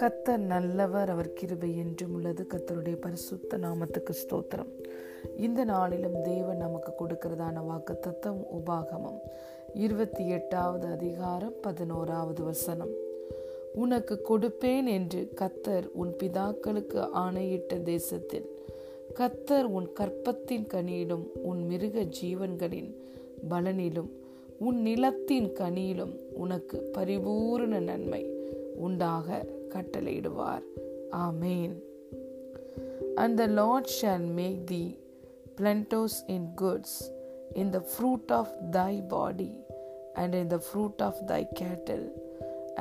கர்த்தர் நல்லவர், அவர் கிருபை என்றும் உள்ளது. கர்த்தருடைய பரிசுத்த நாமத்துக்கு ஸ்தோத்திரம். இந்த நாளிலும் தேவன் நமக்கு கொடுக்கிறதான வாக்குத்தத்தம் உபாகமம் 28:11. உனக்கு கொடுப்பேன் என்று கர்த்தர் உன் பிதாக்களுக்கு ஆணையிட்ட தேசத்தில் கர்த்தர் உன் கற்பத்தின் கனியிலும் உன் மிருக ஜீவன்களின் பலனிலும் உன் நிலத்தின் கனியிலும் உனக்கு பரிபூரண நன்மை உண்டாக கட்டளையிடுவார். ஆமேன். And the Lord shall make thee plenteous in goods, in the fruit of thy body, and in the fruit of thy cattle,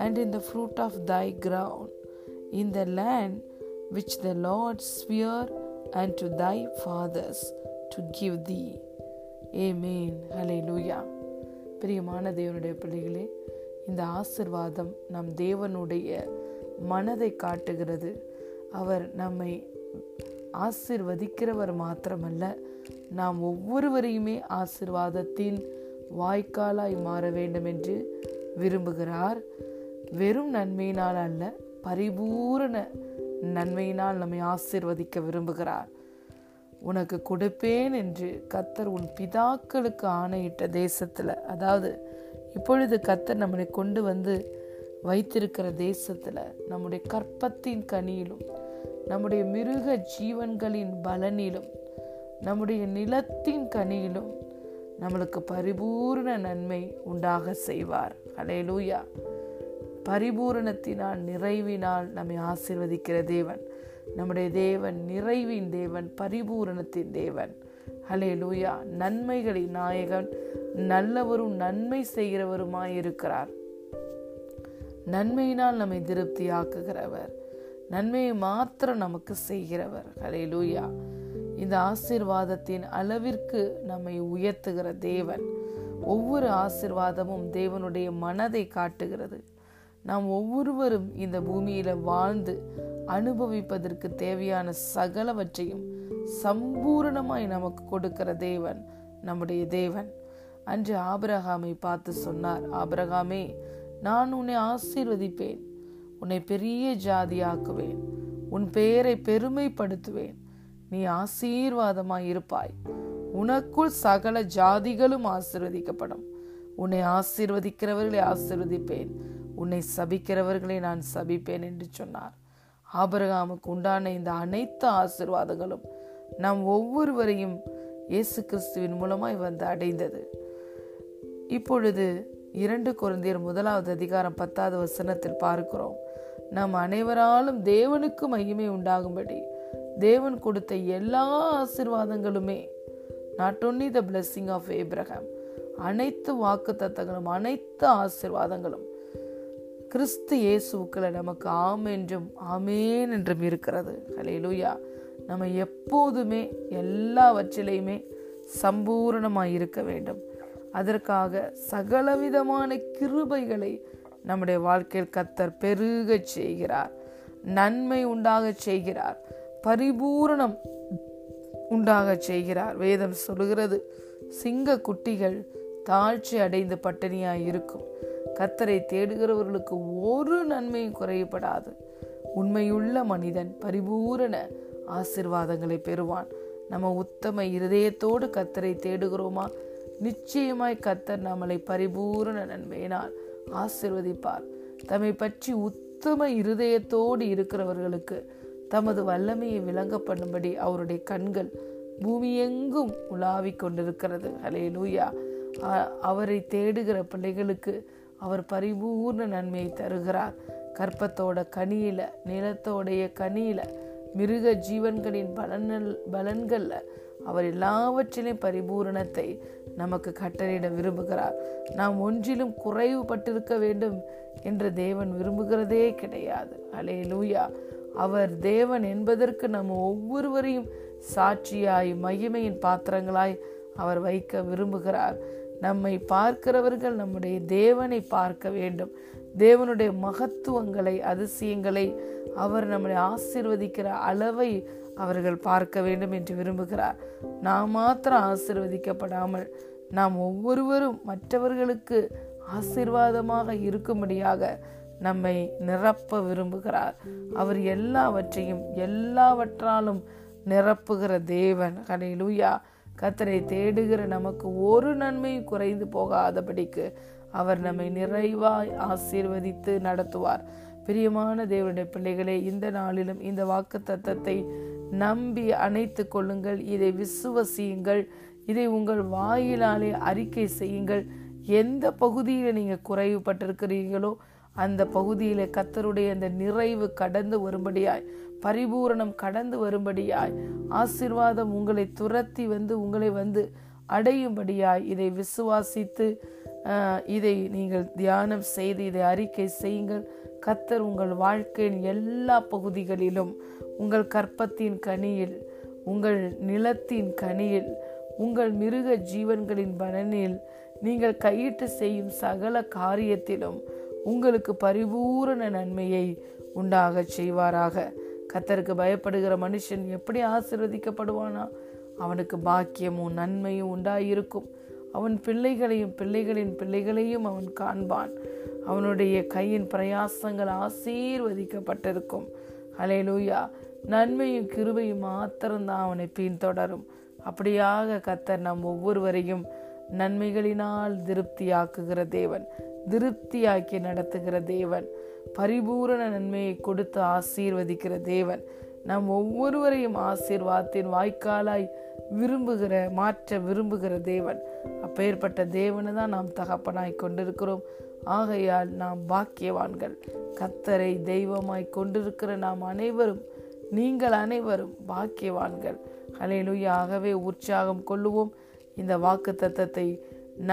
and in the fruit of thy ground, in the land which the Lord sware unto thy fathers to give thee. Amen. Hallelujah. பிரியமான தேவனுடைய பிள்ளைகளே, இந்த ஆசிர்வாதம் நம் தேவனுடைய மனதை காட்டுகிறது. அவர் நம்மை ஆசிர்வதிக்கிறவர் மாத்திரமல்ல, நாம் ஒவ்வொருவரையுமே ஆசிர்வாதத்தின் வாய்க்காலாய் மாற வேண்டும் என்று விரும்புகிறார். வெறும் நன்மையினால் அல்ல, பரிபூரண நன்மையினால் நம்மை ஆசிர்வதிக்க விரும்புகிறார். உனக்கு கொடுப்பேன் என்று கர்த்தர் உன் பிதாக்களுக்கு ஆணையிட்ட தேசத்தில், அதாவது இப்பொழுது கர்த்தர் நம்மளை கொண்டு வந்து வைத்திருக்கிற தேசத்தில், நம்முடைய கற்பத்தின் கனியிலும் நம்முடைய மிருக ஜீவன்களின் பலனிலும் நம்முடைய நிலத்தின் கனியிலும் நம்மளுக்கு பரிபூரண நன்மை உண்டாக செய்வார். ஹல்லேலூயா. பரிபூரணத்தினால், நிறைவினால் நம்மை ஆசீர்வதிக்கிற தேவன் நம்முடைய தேவன், நிறைவின் தேவன், பரிபூரணத்தின் தேவன். ஹல்லேலூயா. நன்மைகளின் நாயகன், நல்லவரும் நன்மை செய்கிறவருமாயிருக்கிறார். நன்மையினால் நம்மை திருப்தியாக்குகிறவர், நன்மையை மாத்திரம் நமக்கு செய்கிறவர். ஹல்லேலூயா. இந்த ஆசீர்வாதத்தின் அளவிற்கு நம்மை உயர்த்துகிற தேவன். ஒவ்வொரு ஆசீர்வாதமும் தேவனுடைய மனதை காட்டுகிறது. நாம் ஒவ்வொருவரும் இந்த பூமியில வாழ்ந்து அனுபவிப்பதற்கு தேவையான சகலவற்றையும் சம்பூரணமாய் நமக்கு கொடுக்கிற தேவன் நம்முடைய தேவன். அன்று ஆபிரகாமை பார்த்து சொன்னார், ஆபிரகாமே, நான் உன்னை ஆசீர்வதிப்பேன், உன்னை பெரிய ஜாதியாக்குவேன், உன் பெயரை பெருமைப்படுத்துவேன், நீ ஆசீர்வாதமாய் இருப்பாய், உனக்குள் சகல ஜாதிகளும் ஆசீர்வதிக்கப்படும், உன்னை ஆசீர்வதிக்கிறவர்களை ஆசீர்வதிப்பேன், உன்னை சபிக்கிறவர்களை நான் சபிப்பேன் என்று சொன்னார். ஆபிரகாமுக்கு உண்டான இந்த அனைத்து ஆசீர்வாதங்களும் நாம் ஒவ்வொருவரையும் இயேசு கிறிஸ்துவின் மூலமாய் வந்து அடைந்தது. இப்பொழுது 2 Corinthians 1:10 பார்க்கிறோம், நாம் அனைவராலும் தேவனுக்கு மகிமை உண்டாகும்படி தேவன் கொடுத்த எல்லா ஆசீர்வாதங்களுமே, not only the blessing of Abraham, அனைத்து வாக்குத்தத்தங்களும் அனைத்து ஆசீர்வாதங்களும் கிறிஸ்து இயேசுக்களை நமக்கு ஆமென்றும் ஆமேன் என்றும் இருக்கிறது. ஹல்லேலூயா. நம்ம எப்போதுமே எல்லாவற்றிலையுமே சம்பூரணமாய் இருக்க வேண்டும். அதற்காக சகலவிதமான கிருபைகளை நம்முடைய வாழ்க்கையில் கர்த்தர் பெருக செய்கிறார், நன்மை உண்டாக செய்கிறார், பரிபூரணம் உண்டாக செய்கிறார். வேதம் சொல்கிறது, சிங்க குட்டிகள் தாழ்ச்சி அடைந்து பட்டினியாய் இருக்கும், கர்த்தரை தேடுகிறவர்களுக்கு ஒரு நன்மையும் குறையப்படாது. உண்மையுள்ள மனிதன் பரிபூரண ஆசீர்வாதங்களை பெறுவான். நம்ம உத்தம இருதயத்தோடு கர்த்தரை தேடுகிறோமா, நிச்சயமாய் கர்த்தர் நம்மளை பரிபூரண நன்மையினால் ஆசீர்வதிப்பார். தம்மை பற்றி உத்தம இருதயத்தோடு இருக்கிறவர்களுக்கு தமது வல்லமையை விளங்க பண்ணும்படி அவருடைய கண்கள் பூமியெங்கும் உலாவிக் கொண்டிருக்கிறது. ஹல்லேலூயா. அவரை தேடுகிற பிள்ளைகளுக்கு அவர் பரிபூர்ண நன்மையை தருகிறார். கற்பத்தோட கனியில, நிலத்தோடைய கனியில, மிருக ஜீவன்களின் பலன்கள்ல அவர் எல்லாவற்றிலும் பரிபூரணத்தை நமக்கு கட்டளையிட விரும்புகிறார். நாம் ஒன்றிலும் குறைவுபட்டிருக்க வேண்டும் என்று தேவன் விரும்புகிறதே கிடையாது. ஹல்லேலூயா. அவர் தேவன் என்பதற்கு நம்ம ஒவ்வொருவரையும் சாட்சியாய், மகிமையின் பாத்திரங்களாய் அவர் வைக்க விரும்புகிறார். நம்மை பார்க்கிறவர்கள் நம்முடைய தேவனை பார்க்க வேண்டும். தேவனுடைய மகத்துவங்களை, அதிசயங்களை, அவர் நம்மை ஆசீர்வதிக்கிற அளவை அவர்கள் பார்க்க வேண்டும் என்று விரும்புகிறார். நாம் மாத்திரம் ஆசீர்வதிக்கப்படாமல் நாம் ஒவ்வொருவரும் மற்றவர்களுக்கு ஆசீர்வாதமாக இருக்கும்படியாக நம்மை நிரப்ப விரும்புகிறார். அவர் எல்லாவற்றையும் எல்லாவற்றாலும் நிரப்புகிற தேவன். ஹல்லேலூயா. கர்த்தரை தேடுகிற நமக்கு ஒரு நன்மை குறைந்து போகாதபடிக்கு அவர் நம்மை நிறைவாய் ஆசீர்வதித்து நடத்துவார். பிரியமான தேவனுடைய பிள்ளைகளே, இந்த நாளிலும் இந்த வாக்குத்தத்தத்தை நம்பி அணைத்து கொள்ளுங்கள். இதை விசுவசியுங்கள். இதை உங்கள் வாயிலாலே அறிக்கை செய்யுங்கள். எந்த பகுதியில் நீங்கள் குறைவுபட்டிருக்கிறீர்களோ அந்த பகுதியிலே கர்த்தருடைய அந்த நிறைவு கடந்து வரும்படியாய், பரிபூரணம் கடந்து வரும்படியாய், ஆசீர்வாதம் உங்களை துரத்தி வந்து உங்களை வந்து அடையும்படியாய் இதை விசுவாசித்து இதை நீங்கள் தியானம் செய்து இதை அறிக்கை செய்யுங்கள். கர்த்தர் உங்கள் வாழ்க்கையின் எல்லா பகுதிகளிலும், உங்கள் கற்பத்தின் கனியில், உங்கள் நிலத்தின் கனியில், உங்கள் மிருக ஜீவன்களின் பலனில், நீங்கள் கையிட்டு செய்யும் சகல காரியத்திலும் உங்களுக்கு பரிபூரண நன்மையை உண்டாக செய்வாராக. கர்த்தருக்கு பயப்படுகிற மனுஷன் எப்படி ஆசீர்வதிக்கப்படுவானா? அவனுக்கு பாக்கியமும் நன்மையும் உண்டாயிருக்கும். அவன் பிள்ளைகளையும் பிள்ளைகளின் பிள்ளைகளையும் அவன் காண்பான். அவனுடைய கையின் பிரயாசங்கள் ஆசீர்வதிக்கப்பட்டிருக்கும். ஹல்லேலூயா. நன்மையும் கிருபையும் மாத்திரம்தான் அவனை பின்தொடரும். அப்படியாக கர்த்தர் நம் ஒவ்வொருவரையும் நன்மைகளினால் திருப்தியாக்குகிற தேவன், திருப்தியாக்கி நடத்துகிற தேவன், பரிபூரண நன்மையை கொடுத்து ஆசீர்வதிக்கிற தேவன், நாம் ஒவ்வொருவரையும் ஆசீர்வாதத்தின் வாய்க்காலாய் மாற்ற விரும்புகிற தேவன். அப்பேற்பட்ட தேவனை தான் நாம் தகப்பனாய் கொண்டிருக்கிறோம். ஆகையால் நாம் பாக்கியவான்கள். கர்த்தரை தெய்வமாய் கொண்டிருக்கிற நாம் அனைவரும், நீங்கள் அனைவரும் பாக்கியவான்கள். ஹல்லேலூயா. ஆகவே உற்சாகம் கொள்ளுவோம். இந்த வாக்குத்தத்தத்தை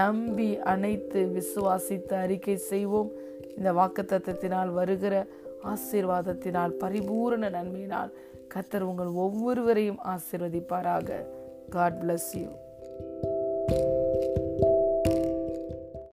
நம்பி அணைத்து விசுவாசித்து அறிக்கை செய்வோம். இந்த வாக்குத்தத்தத்தினால் வருகிற ஆசீர்வாதத்தினால், பரிபூரண நன்மையினால் கர்த்தர் உங்கள் ஒவ்வொருவரையும் ஆசீர்வதிப்பாராக. God bless you.